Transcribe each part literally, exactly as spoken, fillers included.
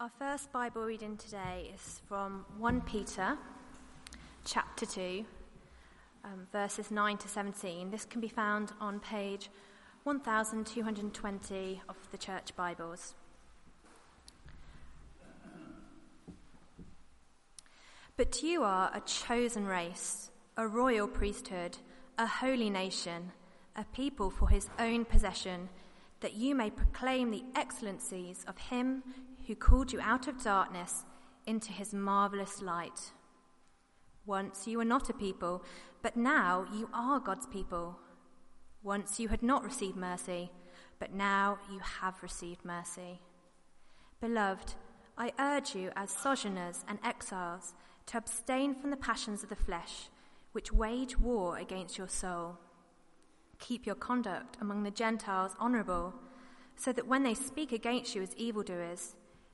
Our first Bible reading today is from First Peter, chapter two, um, verses nine to seventeen. This can be found on page one thousand two hundred twenty of the Church Bibles. But you are a chosen race, a royal priesthood, a holy nation, a people for his own possession, that you may proclaim the excellencies of him who called you out of darkness into his marvelous light. Once you were not a people, but now you are God's people. Once you had not received mercy, but now you have received mercy. Beloved, I urge you as sojourners and exiles to abstain from the passions of the flesh, which wage war against your soul. Keep your conduct among the Gentiles honourable, so that when they speak against you as evildoers,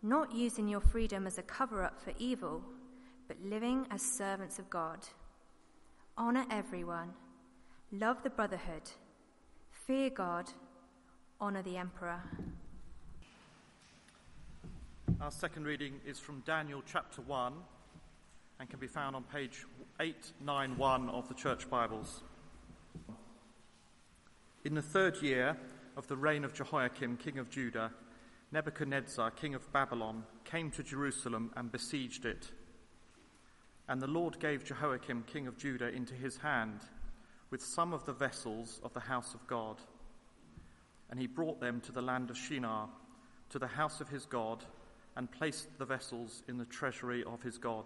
not using your freedom as a cover-up for evil, but living as servants of God. Honour everyone, love the brotherhood, fear God, honour the emperor. Our second reading is from Daniel chapter one and can be found on page eight ninety-one of the Church Bibles. In the third year of the reign of Jehoiakim, king of Judah, Nebuchadnezzar, king of Babylon, came to Jerusalem and besieged it. And the Lord gave Jehoiakim, king of Judah, into his hand, with some of the vessels of the house of God. And he brought them to the land of Shinar, to the house of his God, and placed the vessels in the treasury of his God.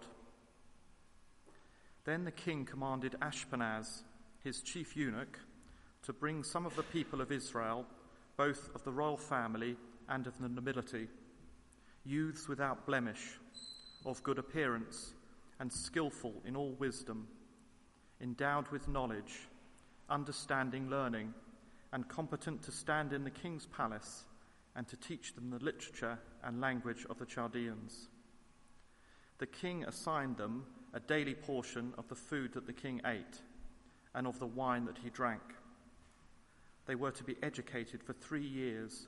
Then the king commanded Ashpenaz, his chief eunuch, to bring some of the people of Israel, both of the royal family and of the nobility, youths without blemish, of good appearance, and skillful in all wisdom, endowed with knowledge, understanding learning, and competent to stand in the king's palace and to teach them the literature and language of the Chaldeans. The king assigned them a daily portion of the food that the king ate and of the wine that he drank. They were to be educated for three years,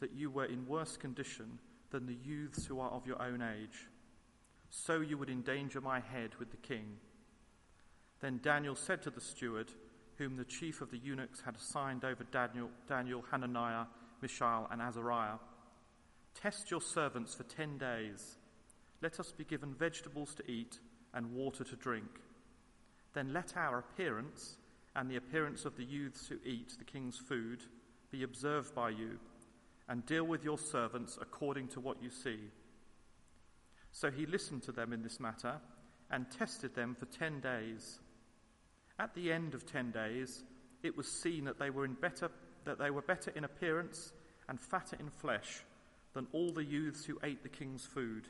that you were in worse condition than the youths who are of your own age? So you would endanger my head with the king." Then Daniel said to the steward, whom the chief of the eunuchs had assigned over Daniel, Daniel, Hananiah, Mishael, and Azariah, "Test your servants for ten days. Let us be given vegetables to eat and water to drink. Then let our appearance and the appearance of the youths who eat the king's food be observed by you, and deal with your servants according to what you see." So he listened to them in this matter, and tested them for ten days. At the end of ten days, it was seen that they were in better that they were better in appearance and fatter in flesh than all the youths who ate the king's food.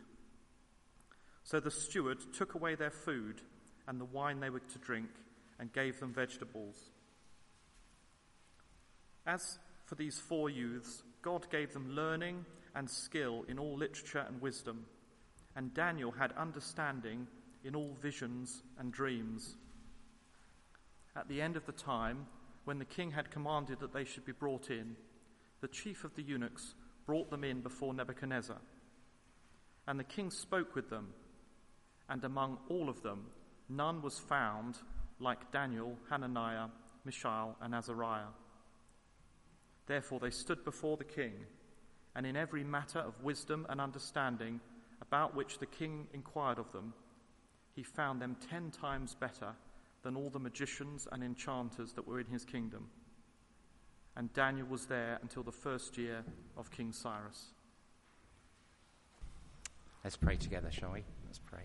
So the steward took away their food and the wine they were to drink, and gave them vegetables. As for these four youths, God gave them learning and skill in all literature and wisdom, and Daniel had understanding in all visions and dreams. At the end of the time, when the king had commanded that they should be brought in, the chief of the eunuchs brought them in before Nebuchadnezzar. And the king spoke with them, and among all of them none was found like Daniel, Hananiah, Mishael, and Azariah. Therefore they stood before the king, and in every matter of wisdom and understanding about which the king inquired of them, he found them ten times better than all the magicians and enchanters that were in his kingdom. And Daniel was there until the first year of King Cyrus. Let's pray together, shall we? Let's pray.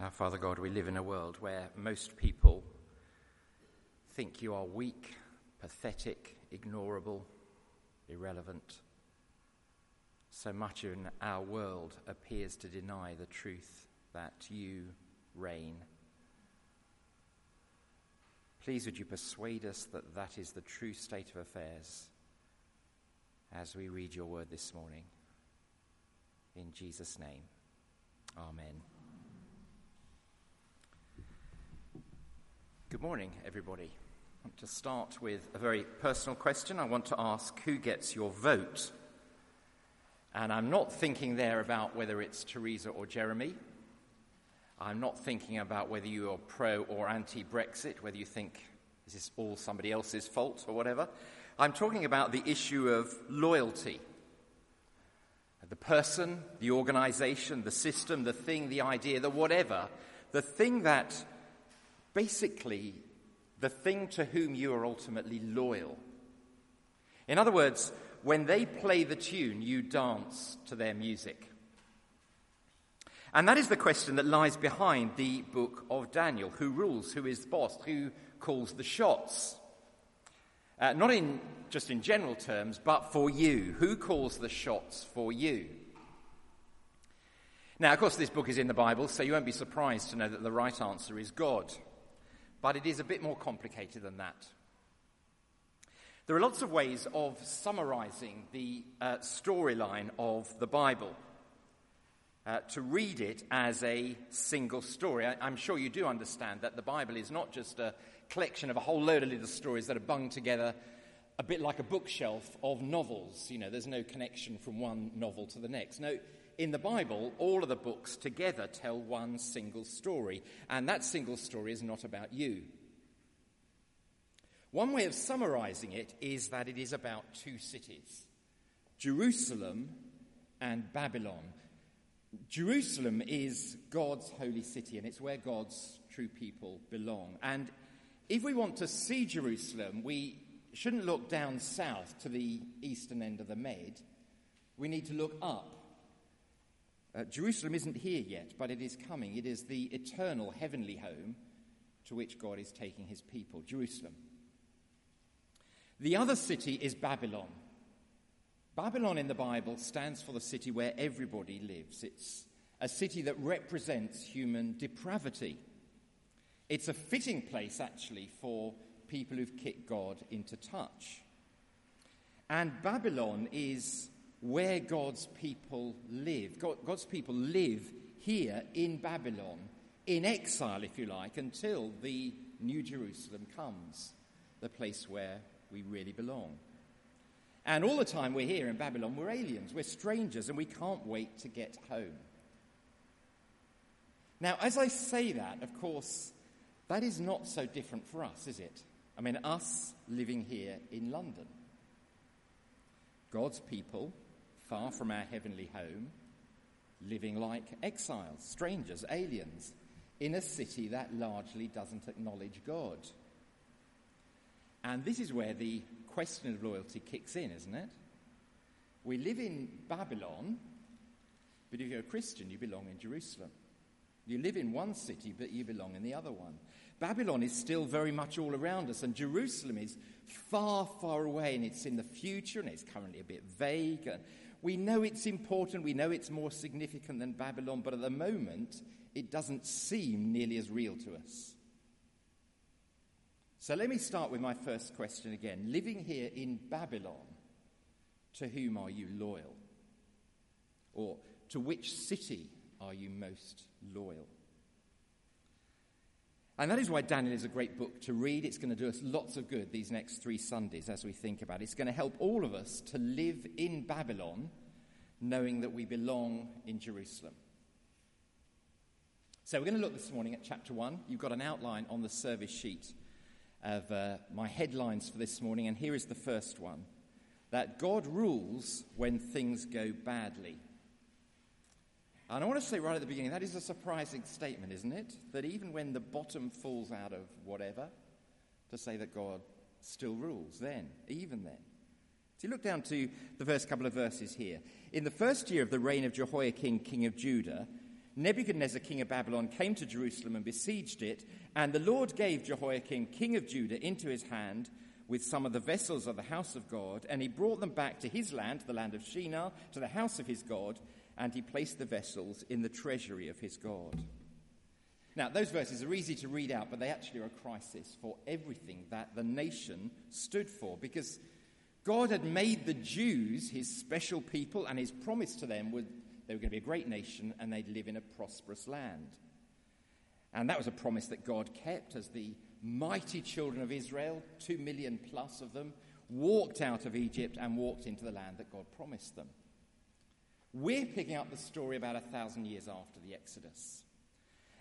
Our Father God, we live in a world where most people think you are weak, pathetic, ignorable, irrelevant. So much in our world appears to deny the truth that you reign. Please would you persuade us that that is the true state of affairs as we read your word this morning. In Jesus' name, amen. Good morning, everybody. I want to start with a very personal question. I want to ask, who gets your vote? And I'm not thinking there about whether it's Theresa or Jeremy. I'm not thinking about whether you are pro or anti-Brexit, whether you think, is this all somebody else's fault or whatever. I'm talking about the issue of loyalty. The person, the organisation, the system, the thing, the idea, the whatever. The thing that, basically, the thing to whom you are ultimately loyal. In other words, when they play the tune, you dance to their music. And that is the question that lies behind the book of Daniel. Who rules? Who is the boss? Who calls the shots? Uh, not in just in general terms, but for you. Who calls the shots for you? Now, of course, this book is in the Bible, so you won't be surprised to know that the right answer is God. But it is a bit more complicated than that. There are lots of ways of summarising the uh, storyline of the Bible. Uh, to read it as a single story. I, I'm sure you do understand that the Bible is not just a collection of a whole load of little stories that are bung together a bit like a bookshelf of novels. You know, there's no connection from one novel to the next. No, in the Bible, all of the books together tell one single story, and that single story is not about you. One way of summarizing it is that it is about two cities, Jerusalem and Babylon. Jerusalem is God's holy city, and it's where God's true people belong. And if we want to see Jerusalem, we shouldn't look down south to the eastern end of the Med. We need to look up. Uh, Jerusalem isn't here yet, but it is coming. It is the eternal heavenly home to which God is taking his people, Jerusalem. The other city is Babylon. Babylon in the Bible stands for the city where everybody lives. It's a city that represents human depravity. It's a fitting place, actually, for people who've kicked God into touch. And Babylon is where God's people live. God, God's people live here in Babylon, in exile, if you like, until the New Jerusalem comes, the place where we really belong. And all the time we're here in Babylon, we're aliens, we're strangers, and we can't wait to get home. Now, as I say that, of course, that is not so different for us, is it? I mean, us living here in London. God's people, far from our heavenly home, living like exiles, strangers, aliens, in a city that largely doesn't acknowledge God. And this is where the question of loyalty kicks in, isn't it? We live in Babylon, but if you're a Christian, you belong in Jerusalem. You live in one city, but you belong in the other one. Babylon is still very much all around us, and Jerusalem is far, far away, and it's in the future, and it's currently a bit vague. We know it's important, we know it's more significant than Babylon, but at the moment, it doesn't seem nearly as real to us. So let me start with my first question again. Living here in Babylon, to whom are you loyal? Or to which city are you most loyal? And that is why Daniel is a great book to read. It's going to do us lots of good these next three Sundays as we think about it. It's going to help all of us to live in Babylon, knowing that we belong in Jerusalem. So we're going to look this morning at chapter one. You've got an outline on the service sheet of uh, my headlines for this morning, and here is the first one, that God rules when things go badly. And I want to say right at the beginning, that is a surprising statement, isn't it? That even when the bottom falls out of whatever, to say that God still rules then, even then. So you look down to the first couple of verses here. In the first year of the reign of Jehoiakim, king of Judah, Nebuchadnezzar, king of Babylon, came to Jerusalem and besieged it, and the Lord gave Jehoiakim, king of Judah, into his hand with some of the vessels of the house of God, and he brought them back to his land, to the land of Shinar, to the house of his God, and he placed the vessels in the treasury of his God. Now, those verses are easy to read out, but they actually are a crisis for everything that the nation stood for, because God had made the Jews his special people, and his promise to them would they were going to be a great nation and they'd live in a prosperous land. And that was a promise that God kept as the mighty children of Israel, two million plus of them, walked out of Egypt and walked into the land that God promised them. We're picking up the story about a thousand years after the Exodus.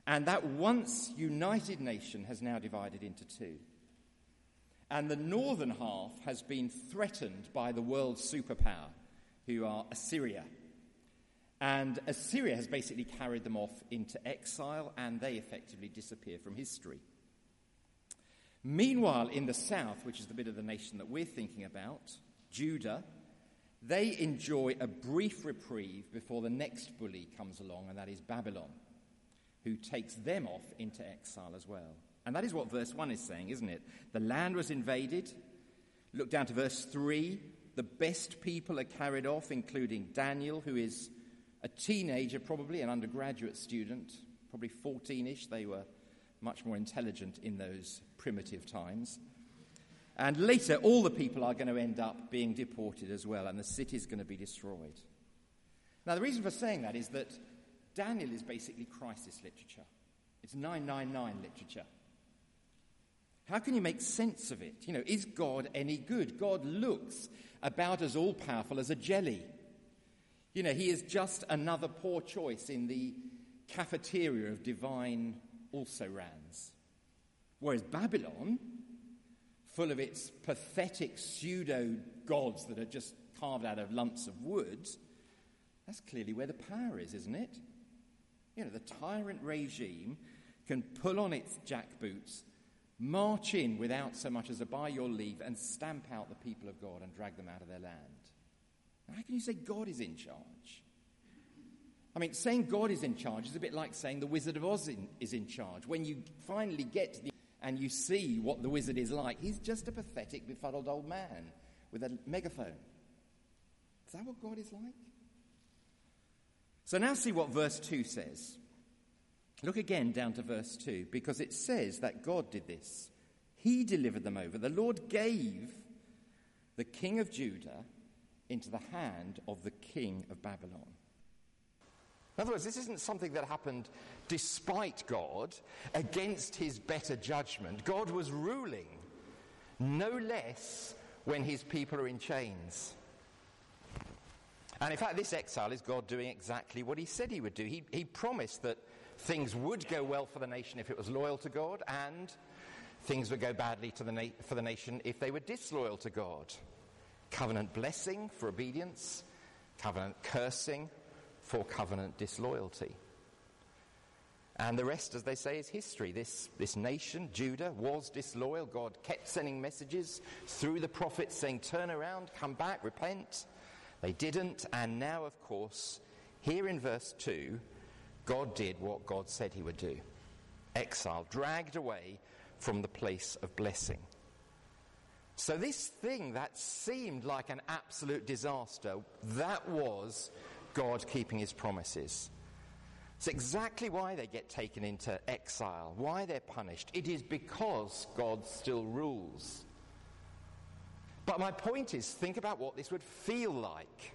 And that once united nation has now divided into two. And the northern half has been threatened by the world's superpower, who are Assyria. And Assyria has basically carried them off into exile, and they effectively disappear from history. Meanwhile, in the south, which is the bit of the nation that we're thinking about, Judah, they enjoy a brief reprieve before the next bully comes along, and that is Babylon, who takes them off into exile as well. And that is what verse one is saying, isn't it? The land was invaded. Look down to verse three. The best people are carried off, including Daniel, who is a teenager, probably an undergraduate student, probably fourteen-ish. They were much more intelligent in those primitive times. And later, all the people are going to end up being deported as well, and the city's going to be destroyed. Now, the reason for saying that is that Daniel is basically crisis literature. It's nine nine nine literature. How can you make sense of it? You know, is God any good? God looks about as all-powerful as a jelly. You know, he is just another poor choice in the cafeteria of divine also-rans. Whereas Babylon, full of its pathetic pseudo-gods that are just carved out of lumps of wood, that's clearly where the power is, isn't it? You know, the tyrant regime can pull on its jackboots, march in without so much as a by your leave, and stamp out the people of God and drag them out of their land. How can you say God is in charge? I mean, saying God is in charge is a bit like saying the Wizard of Oz in, is in charge. When you finally get to the and you see what the wizard is like, he's just a pathetic, befuddled old man with a megaphone. Is that what God is like? So now see what verse two says. Look again down to verse two, because it says that God did this. He delivered them over. The Lord gave the king of Judah into the hand of the king of Babylon. In other words, this isn't something that happened despite God, against his better judgment. God was ruling, no less when his people are in chains. And in fact, this exile is God doing exactly what he said he would do. He, he promised that things would go well for the nation if it was loyal to God, and things would go badly to the na- for the nation if they were disloyal to God. Covenant blessing for obedience, covenant cursing for covenant disloyalty. And the rest, as they say, is history. This, this nation, Judah, was disloyal. God kept sending messages through the prophets saying, turn around, come back, repent. They didn't. And now, of course, here in verse two, God did what God said he would do. Exile, dragged away from the place of blessing. So this thing that seemed like an absolute disaster, that was God keeping his promises. It's exactly why they get taken into exile, why they're punished. It is because God still rules. But my point is, think about what this would feel like.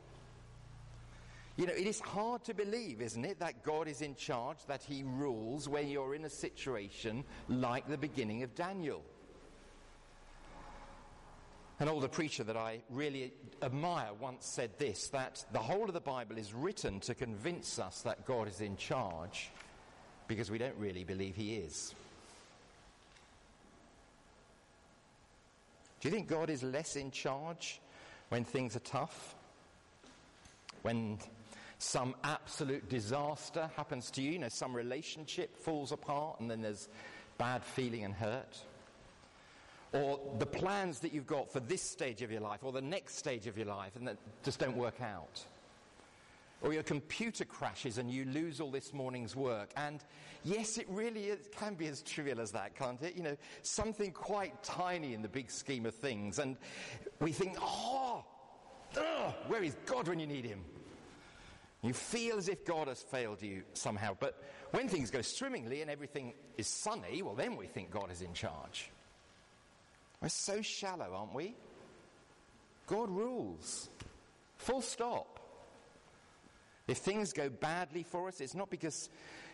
You know, it is hard to believe, isn't it, that God is in charge, that he rules when you're in a situation like the beginning of Daniel. An older preacher that I really admire once said this, that the whole of the Bible is written to convince us that God is in charge because we don't really believe he is. Do you think God is less in charge when things are tough? When some absolute disaster happens to you, you know, some relationship falls apart and then there's bad feeling and hurt? Or the plans that you've got for this stage of your life or the next stage of your life and that just don't work out? Or your computer crashes and you lose all this morning's work? And yes, it really is, can be as trivial as that, can't it? You know, something quite tiny in the big scheme of things, and we think, oh, ugh, where is God when you need him? You feel as if God has failed you somehow. But when things go swimmingly and everything is sunny, well, then we think God is in charge. We're so shallow, aren't we? God rules. Full stop. If things go badly for us, it's not because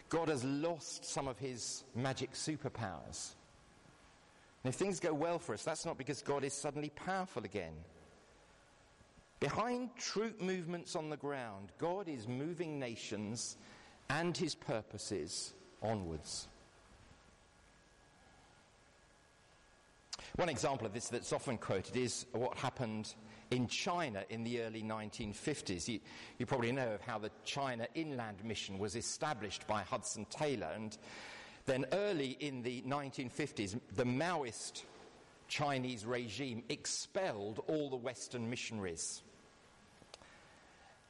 God has lost some of his magic superpowers. And if things go well for us, that's not because God is suddenly powerful again. Behind troop movements on the ground, God is moving nations and his purposes onwards. One example of this that's often quoted is what happened in China in the early nineteen fifties. You, you probably know of how the China Inland Mission was established by Hudson Taylor. And then early in the nineteen fifties, the Maoist Chinese regime expelled all the Western missionaries.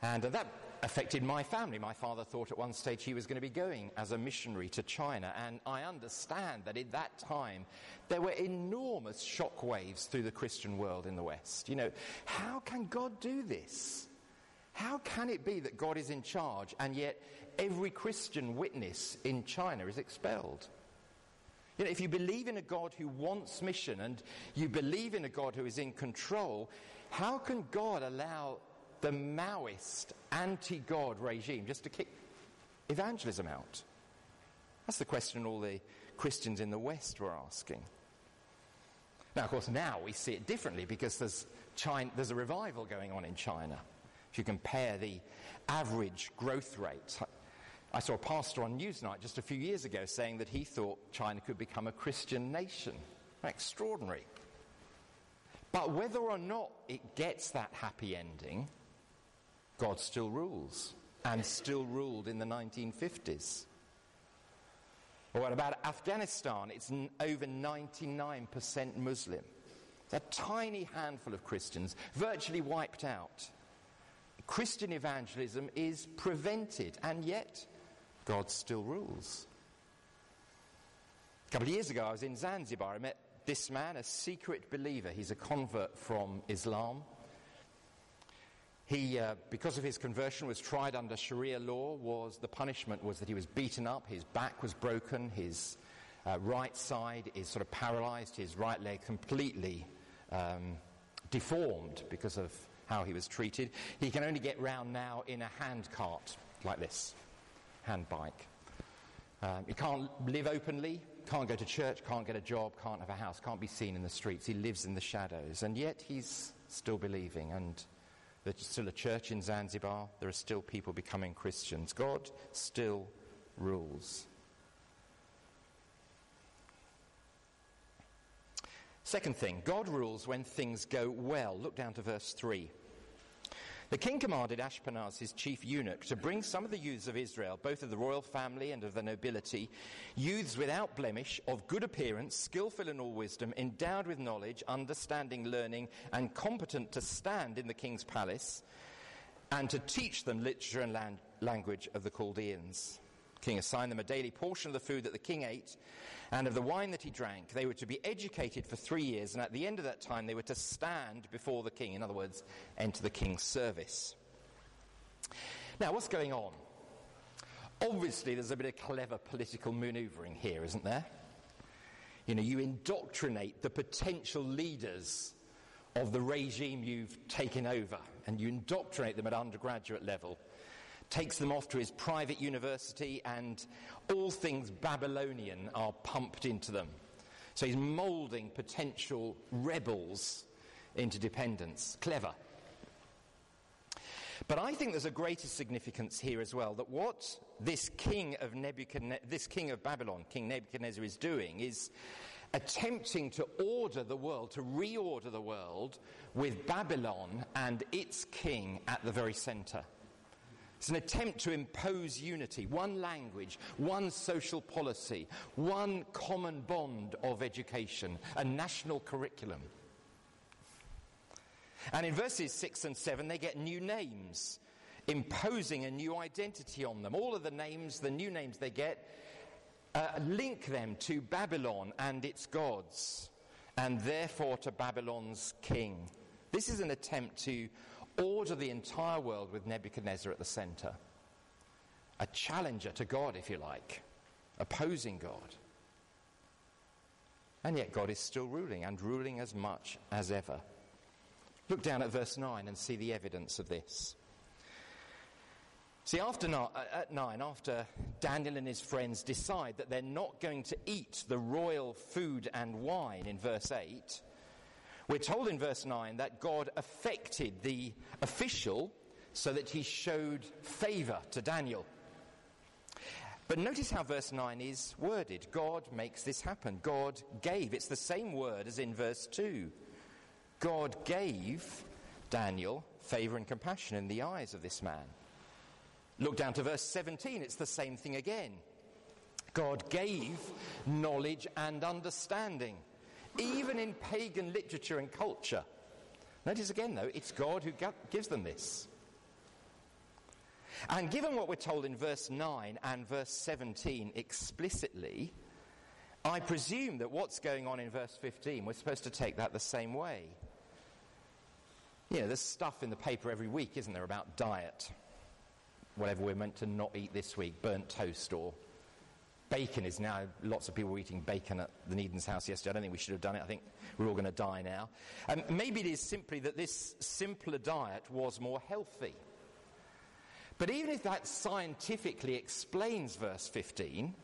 And that affected my family. My father thought at one stage he was going to be going as a missionary to China. And I understand that at that time there were enormous shockwaves through the Christian world in the West. You know, how can God do this? How can it be that God is in charge and yet every Christian witness in China is expelled? You know, if you believe in a God who wants mission and you believe in a God who is in control, how can God allow the Maoist anti-God regime just to kick evangelism out? That's the question all the Christians in the West were asking. Now, of course, now we see it differently because there's, China, there's a revival going on in China. If you compare the average growth rate, I saw a pastor on Newsnight just a few years ago saying that he thought China could become a Christian nation. Extraordinary. But whether or not it gets that happy ending, God still rules, and still ruled in the nineteen fifties. Or what about Afghanistan? It's over ninety-nine percent Muslim. It's a tiny handful of Christians, virtually wiped out. Christian evangelism is prevented, and yet God still rules. A couple of years ago, I was in Zanzibar. I met this man, a secret believer. He's a convert from Islam. He, uh, because of his conversion, was tried under Sharia law. Was the punishment was that he was beaten up, his back was broken, his uh, right side is sort of paralysed, his right leg completely um, deformed because of how he was treated. He can only get round now in a hand cart like this, hand bike. Um, he can't live openly, can't go to church, can't get a job, can't have a house, can't be seen in the streets. He lives in the shadows, and yet he's still believing, and there's still a church in Zanzibar. There are still people becoming Christians. God still rules. Second thing, God rules when things go well. Look down to verse three. The king commanded Ashpenaz, his chief eunuch, to bring some of the youths of Israel, both of the royal family and of the nobility, youths without blemish, of good appearance, skillful in all wisdom, endowed with knowledge, understanding, learning, and competent to stand in the king's palace, and to teach them literature and land- language of the Chaldeans. The king assigned them a daily portion of the food that the king ate and of the wine that he drank. They were to be educated for three years, and at the end of that time they were to stand before the king. In other words, enter the king's service. Now, what's going on? Obviously, there's a bit of clever political manoeuvring here, isn't there? You know, you indoctrinate the potential leaders of the regime you've taken over, and you indoctrinate them at undergraduate level. takes them off to his private university, and all things Babylonian are pumped into them. So he's moulding potential rebels into dependents. Clever. But I think there's a greater significance here as well, that what this king of Nebuchadnezzar, this king of Babylon, King Nebuchadnezzar, is doing is attempting to order the world, to reorder the world, with Babylon and its king at the very centre. It's an attempt to impose unity, one language, one social policy, one common bond of education, a national curriculum. And in verses six and seven, they get new names, imposing a new identity on them. All of the names, the new names they get, uh, link them to Babylon and its gods, and therefore to Babylon's king. This is an attempt to order the entire world with Nebuchadnezzar at the centre. A challenger to God, if you like, opposing God. And yet God is still ruling, and ruling as much as ever. Look down at verse nine and see the evidence of this. See, after na- at nine, after Daniel and his friends decide that they're not going to eat the royal food and wine in verse eight, we're told in verse nine that God affected the official so that he showed favour to Daniel. But notice how verse nine is worded. God makes this happen. God gave. It's the same word as in verse two. God gave Daniel favour and compassion in the eyes of this man. Look down to verse seventeen, it's the same thing again. God gave knowledge and understanding, even in pagan literature and culture. Notice again, though, it's God who gives them this. And given what we're told in verse nine and verse seventeen explicitly, I presume that what's going on in verse fifteen, we're supposed to take that the same way. You know, there's stuff in the paper every week, isn't there, about diet. Whatever we're meant to not eat this week, burnt toast or bacon is now... Lots of people were eating bacon at the Needens house yesterday. I don't think we should have done it. I think we're all going to die now. And um, maybe it is simply that this simpler diet was more healthy. But even if that scientifically explains verse fifteen...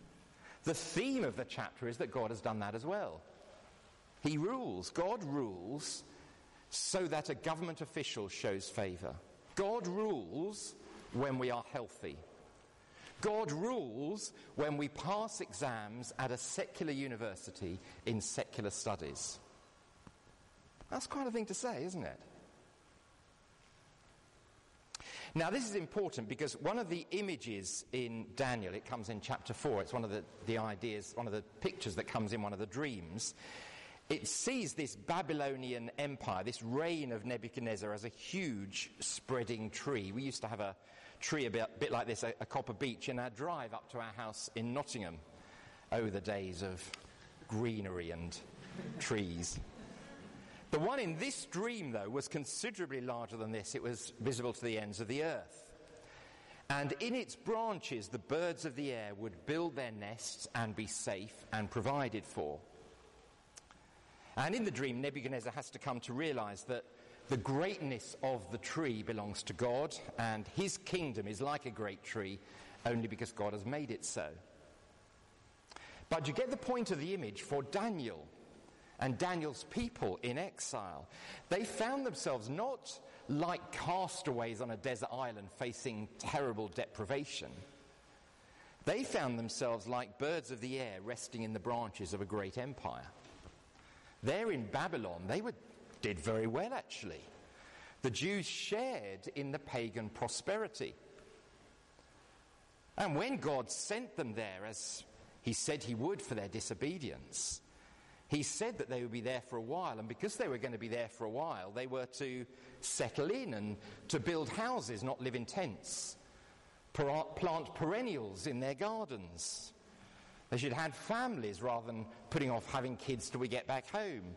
the theme of the chapter is that God has done that as well. He rules. God rules so that a government official shows favour. God rules when we are healthy. God rules when we pass exams at a secular university in secular studies. That's quite a thing to say, isn't it? Now, this is important because one of the images in Daniel, it comes in chapter four, it's one of the, the ideas, one of the pictures that comes in one of the dreams. It sees this Babylonian empire, this reign of Nebuchadnezzar, as a huge spreading tree. We used to have a tree a bit, a bit like this, a, a copper beech, in our drive up to our house in Nottingham. Oh, the days of greenery and trees. The one in this dream, though, was considerably larger than this. It was visible to the ends of the earth. And in its branches, the birds of the air would build their nests and be safe and provided for. And in the dream, Nebuchadnezzar has to come to realise that the greatness of the tree belongs to God, and his kingdom is like a great tree only because God has made it so. But you get the point of the image for Daniel. And Daniel's people in exile, they found themselves not like castaways on a desert island facing terrible deprivation. They found themselves like birds of the air resting in the branches of a great empire. There in Babylon, they were, did very well, actually. The Jews shared in the pagan prosperity. And when God sent them there, as he said he would for their disobedience... he said that they would be there for a while, and because they were going to be there for a while, they were to settle in and to build houses, not live in tents, plant perennials in their gardens. They should have families rather than putting off having kids till we get back home.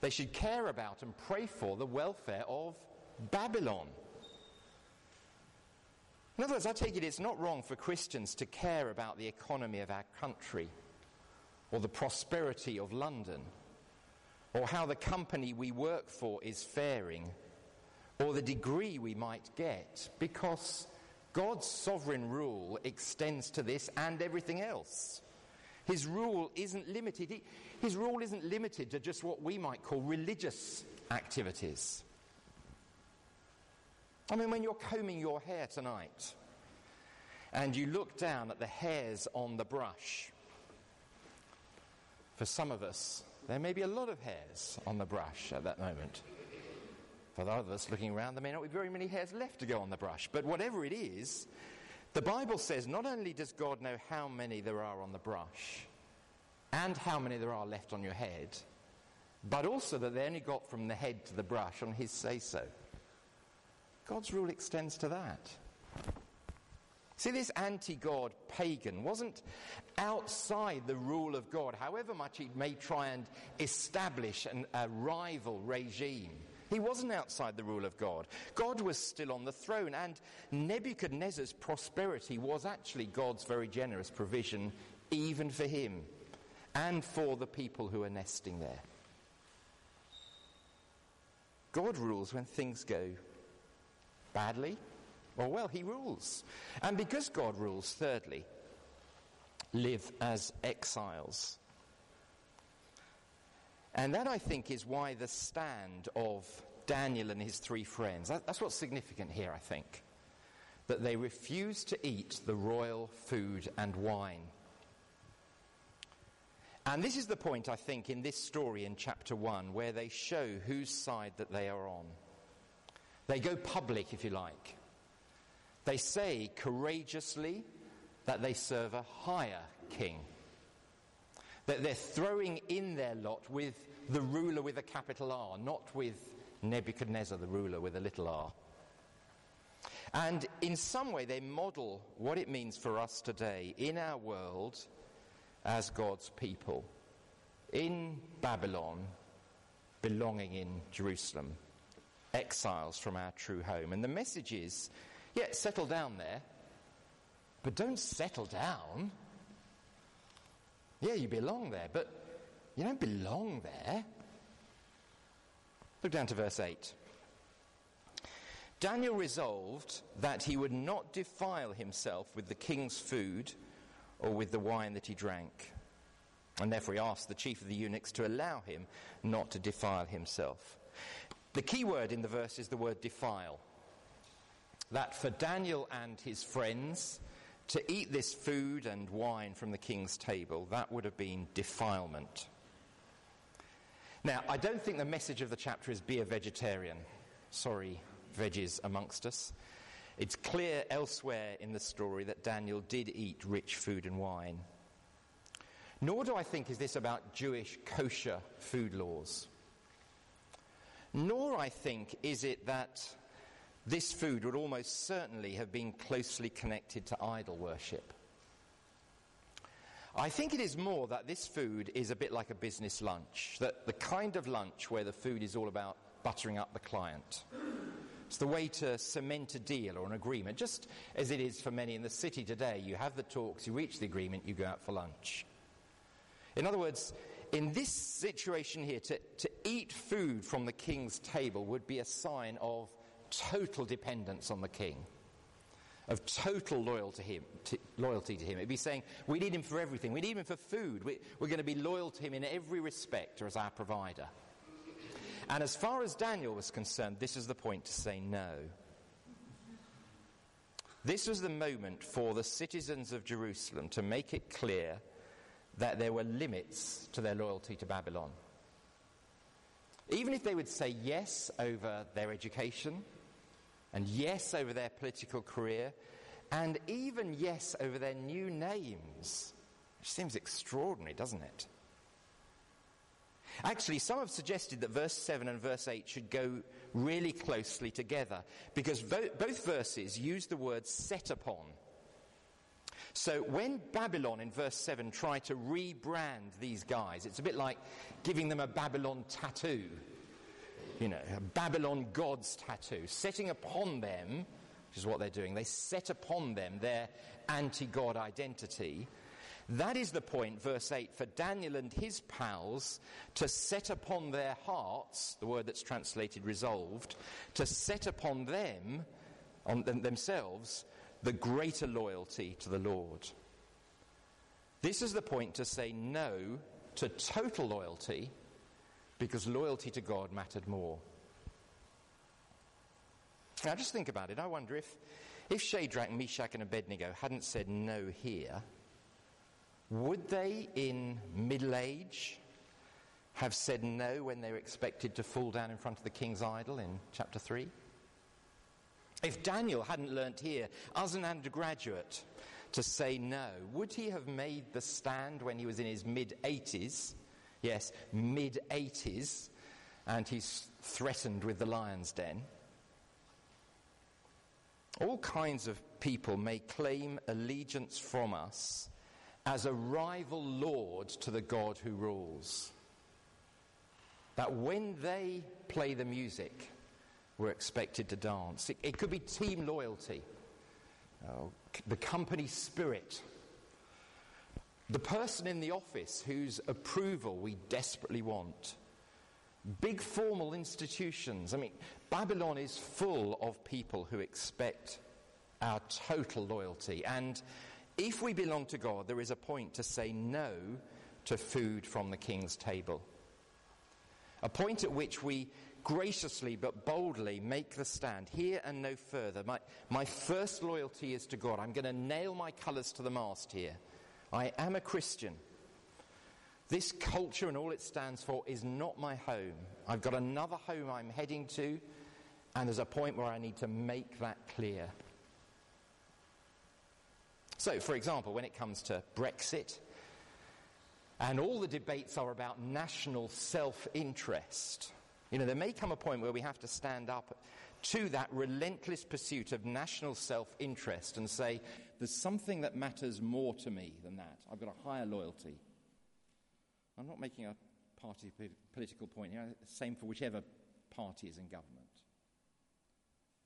They should care about and pray for the welfare of Babylon. In other words, I take it it's not wrong for Christians to care about the economy of our country, or the prosperity of London, or how the company we work for is faring, or the degree we might get, because God's sovereign rule extends to this and everything else. His rule isn't limited. He, his rule isn't limited to just what we might call religious activities. I mean, when you're combing your hair tonight and you look down at the hairs on the brush, for some of us, there may be a lot of hairs on the brush at that moment. For the other of us looking around, there may not be very many hairs left to go on the brush. But whatever it is, the Bible says not only does God know how many there are on the brush and how many there are left on your head, but also that they only got from the head to the brush on his say-so. God's rule extends to that. See, this anti-God pagan wasn't outside the rule of God, however much he may try and establish an, a rival regime. He wasn't outside the rule of God. God was still on the throne, and Nebuchadnezzar's prosperity was actually God's very generous provision, even for him and for the people who are nesting there. God rules when things go badly or well. He rules. And because God rules, thirdly, live as exiles. And that, I think, is why the stand of Daniel and his three friends, that, that's what's significant here, I think. That they refuse to eat the royal food and wine. And this is the point, I think, in this story in chapter one, where they show whose side that they are on. They go public, if you like. They say courageously that they serve a higher king. That they're throwing in their lot with the ruler with a capital R, not with Nebuchadnezzar, the ruler with a little r. And in some way they model what it means for us today in our world as God's people. In Babylon, belonging in Jerusalem. Exiles from our true home. And the message is, yeah, settle down there, but don't settle down. Yeah, you belong there, but you don't belong there. Look down to verse eight. Daniel resolved that he would not defile himself with the king's food or with the wine that he drank. And therefore he asked the chief of the eunuchs to allow him not to defile himself. The key word in the verse is the word defile. That for Daniel and his friends, to eat this food and wine from the king's table, that would have been defilement. Now, I don't think the message of the chapter is be a vegetarian. Sorry, veggies amongst us. It's clear elsewhere in the story that Daniel did eat rich food and wine. Nor do I think is this about Jewish kosher food laws. Nor, I think, is it that this food would almost certainly have been closely connected to idol worship. I think it is more that this food is a bit like a business lunch, that the kind of lunch where the food is all about buttering up the client. It's the way to cement a deal or an agreement, just as it is for many in the city today. You have the talks, you reach the agreement, you go out for lunch. In other words, in this situation here, to, to eat food from the king's table would be a sign of total dependence on the king, of total loyal to him, to, loyalty to him. It'd be saying, we need him for everything. We need him for food. We, we're going to be loyal to him in every respect, or as our provider. And as far as Daniel was concerned, this is the point to say no. This was the moment for the citizens of Jerusalem to make it clear that there were limits to their loyalty to Babylon. Even if they would say yes over their education, and yes over their political career, and even yes over their new names. Which seems extraordinary, doesn't it? Actually, some have suggested that verse seven and verse eight should go really closely together, because vo- both verses use the word set upon. So when Babylon in verse seven tried to rebrand these guys, it's a bit like giving them a Babylon tattoo, you know, a Babylon god's tattoo, setting upon them, which is what they're doing. They set upon them their anti-God identity. That is the point, verse eight, for Daniel and his pals to set upon their hearts, the word that's translated resolved, to set upon them, on them, themselves, the greater loyalty to the Lord. This is the point to say no to total loyalty, because loyalty to God mattered more. Now just think about it. I wonder if, if Shadrach, Meshach and Abednego hadn't said no here, would they in middle age have said no when they were expected to fall down in front of the king's idol in chapter three? If Daniel hadn't learnt here, as an undergraduate, to say no, would he have made the stand when he was in his mid-eighties? Yes, mid-eighties, and he's threatened with the lion's den. All kinds of people may claim allegiance from us as a rival lord to the God who rules. That when they play the music, we're expected to dance. It, it could be team loyalty, oh, the company spirit, the person in the office whose approval we desperately want. Big formal institutions. I mean, Babylon is full of people who expect our total loyalty. And if we belong to God, there is a point to say no to food from the king's table. A point at which we graciously but boldly make the stand. Here and no further. My, my first loyalty is to God. I'm going to nail my colours to the mast here. I am a Christian. This culture and all it stands for is not my home. I've got another home I'm heading to, and there's a point where I need to make that clear. So, for example, when it comes to Brexit, and all the debates are about national self-interest, you know, there may come a point where we have to stand up to that relentless pursuit of national self-interest and say, there's something that matters more to me than that. I've got a higher loyalty. I'm not making a party political point here. Same for whichever party is in government.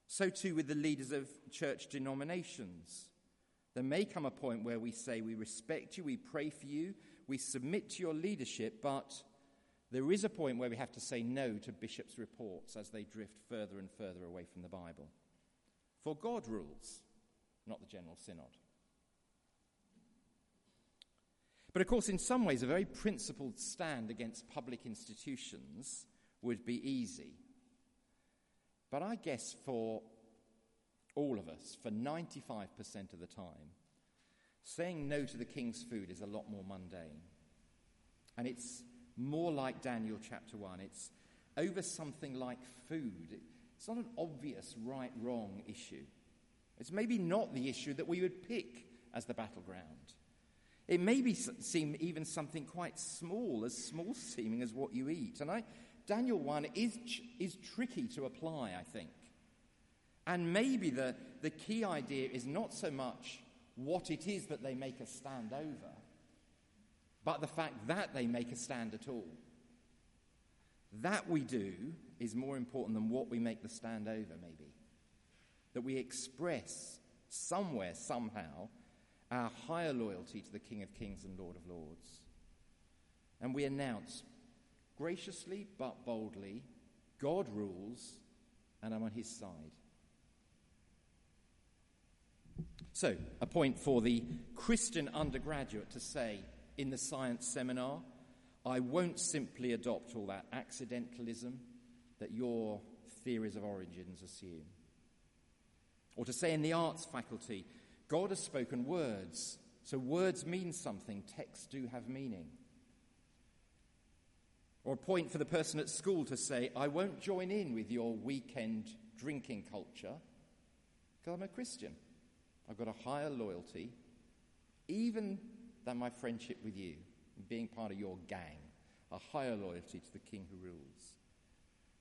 So too with the leaders of church denominations. There may come a point where we say, we respect you, we pray for you, we submit to your leadership, but there is a point where we have to say no to bishops' reports as they drift further and further away from the Bible. For God rules, not the General Synod. But of course, in some ways, a very principled stand against public institutions would be easy. But I guess for all of us, for ninety-five percent of the time, saying no to the king's food is a lot more mundane. And it's more like Daniel chapter one. It's over something like food. It's not an obvious right-wrong issue. It's maybe not the issue that we would pick as the battleground. It may be, seem even something quite small, as small-seeming as what you eat. And I, Daniel one is is tricky to apply, I think. And maybe the, the key idea is not so much what it is that they make us stand over, but the fact that they make a stand at all. That we do is more important than what we make the stand over, maybe. That we express somewhere, somehow, our higher loyalty to the King of Kings and Lord of Lords. And we announce, graciously but boldly, God rules and I'm on his side. So, a point for the Christian undergraduate to say, in the science seminar, I won't simply adopt all that accidentalism that your theories of origins assume. Or to say in the arts faculty, God has spoken words, so words mean something, texts do have meaning. Or a point for the person at school to say, I won't join in with your weekend drinking culture, because I'm a Christian. I've got a higher loyalty, even than my friendship with you, being part of your gang, a higher loyalty to the king who rules.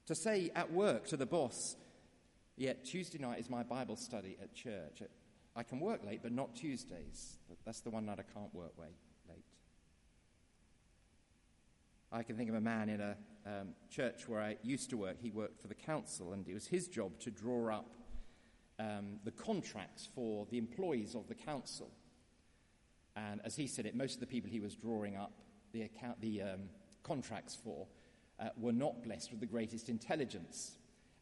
To say at work to the boss, yet Tuesday night is my Bible study at church. I can work late, but not Tuesdays. That's the one night I can't work late. I can think of a man in a um, church where I used to work. He worked for the council, and it was his job to draw up um, the contracts for the employees of the council. And as he said it, most of the people he was drawing up the account, the um, contracts for uh, were not blessed with the greatest intelligence.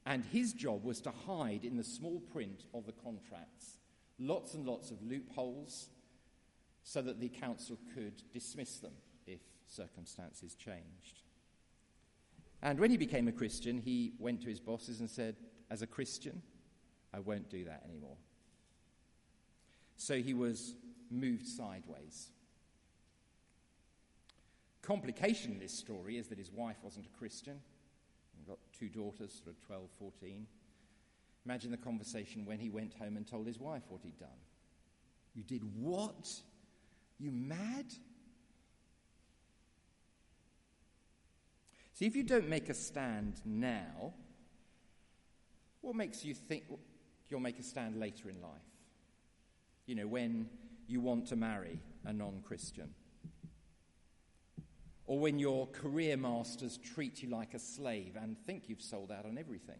And his job was to hide in the small print of the contracts lots and lots of loopholes so that the council could dismiss them if circumstances changed. And when he became a Christian, he went to his bosses and said, as a Christian, I won't do that anymore. So he was moved sideways. Complication in this story is that his wife wasn't a Christian. He got two daughters, sort of twelve, fourteen. Imagine the conversation when he went home and told his wife what he'd done. You did what? You mad? See, if you don't make a stand now, what makes you think you'll make a stand later in life? You know, when you want to marry a non-Christian. Or when your career masters treat you like a slave and think you've sold out on everything.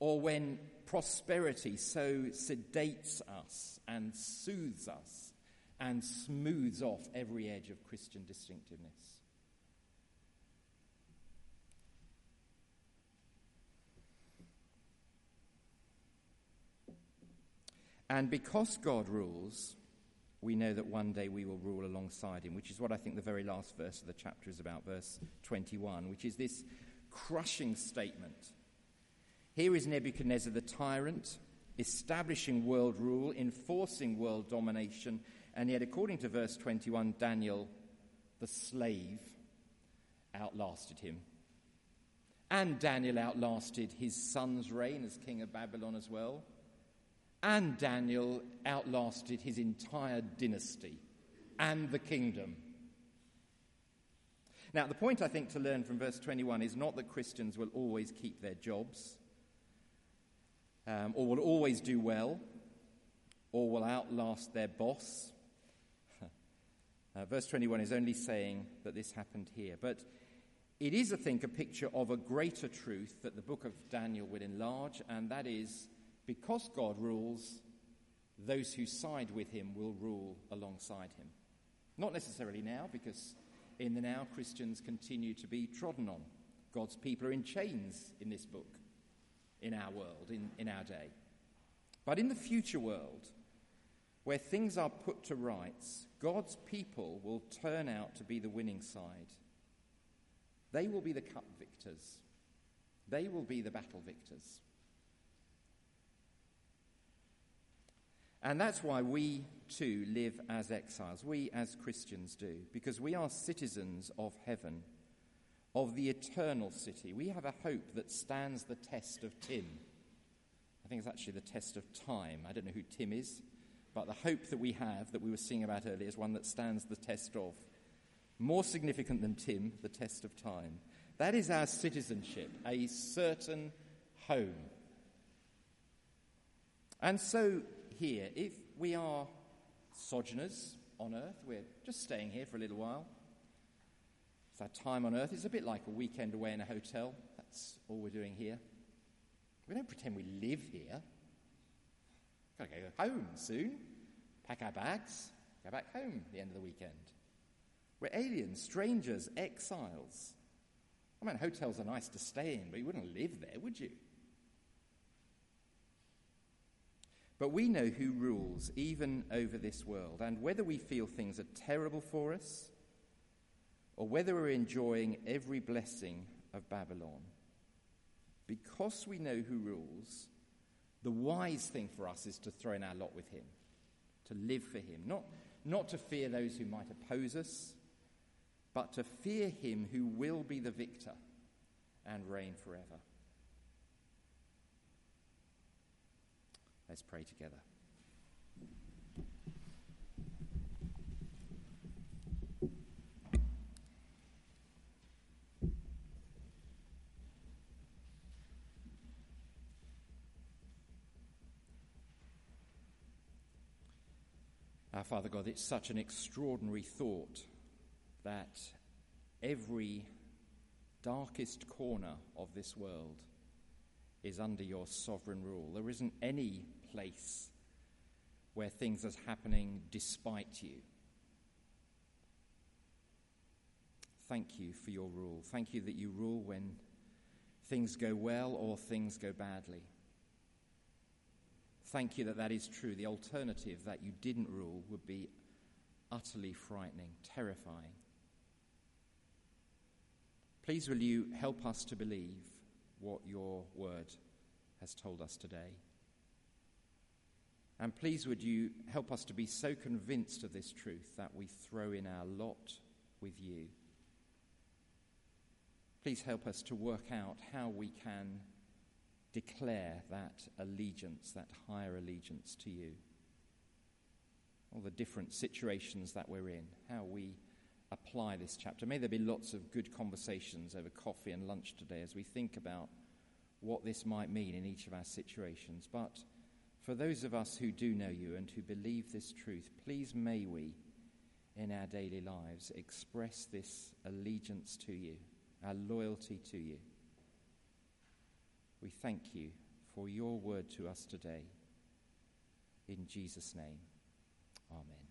Or when prosperity so sedates us and soothes us and smooths off every edge of Christian distinctiveness. And because God rules, we know that one day we will rule alongside him, which is what I think the very last verse of the chapter is about, verse twenty-one, which is this crushing statement. Here is Nebuchadnezzar the tyrant, establishing world rule, enforcing world domination, and yet, according to verse twenty-one, Daniel, the slave, outlasted him. And Daniel outlasted his son's reign as king of Babylon as well. And Daniel outlasted his entire dynasty and the kingdom. Now, the point I think to learn from verse twenty-one is not that Christians will always keep their jobs, um, or will always do well, or will outlast their boss. uh, verse twenty-one is only saying that this happened here. But it is, I think, a picture of a greater truth that the book of Daniel would enlarge, and that is, because God rules, those who side with him will rule alongside him. Not necessarily now, because in the now, Christians continue to be trodden on. God's people are in chains in this book, in our world, in, in our day. But in the future world, where things are put to rights, God's people will turn out to be the winning side. They will be the cup victors. They will be the battle victors. And that's why we, too, live as exiles. We, as Christians, do. Because we are citizens of heaven, of the eternal city. We have a hope that stands the test of Tim. I think it's actually the test of time. I don't know who Tim is. But the hope that we have, that we were singing about earlier, is one that stands the test of. More significant than Tim, the test of time. That is our citizenship, a certain home. And so, here, if we are sojourners on earth, we're just staying here for a little while. So our time on earth is a bit like a weekend away in a hotel. That's all we're doing here. We don't pretend we live here. Gotta go home soon. Pack our bags. Go back home at the end of the weekend. We're aliens, strangers, exiles. I mean, hotels are nice to stay in, but you wouldn't live there, would you? But we know who rules even over this world, and whether we feel things are terrible for us or whether we're enjoying every blessing of Babylon, because we know who rules, the wise thing for us is to throw in our lot with him, to live for him, not, not to fear those who might oppose us, but to fear him who will be the victor and reign forever. Let's pray together. Our Father God, it's such an extraordinary thought that every darkest corner of this world is under your sovereign rule. There isn't any place where things are happening despite you. Thank you for your rule. Thank you that you rule when things go well or things go badly. Thank you that that is true. The alternative, that you didn't rule, would be utterly frightening, terrifying. Please will you help us to believe what your word has told us today. And please would you help us to be so convinced of this truth that we throw in our lot with you. Please help us to work out how we can declare that allegiance, that higher allegiance to you. All the different situations that we're in, how we apply this chapter. May there be lots of good conversations over coffee and lunch today as we think about what this might mean in each of our situations. But for those of us who do know you and who believe this truth, please may we, in our daily lives, express this allegiance to you, our loyalty to you. We thank you for your word to us today. In Jesus' name, amen.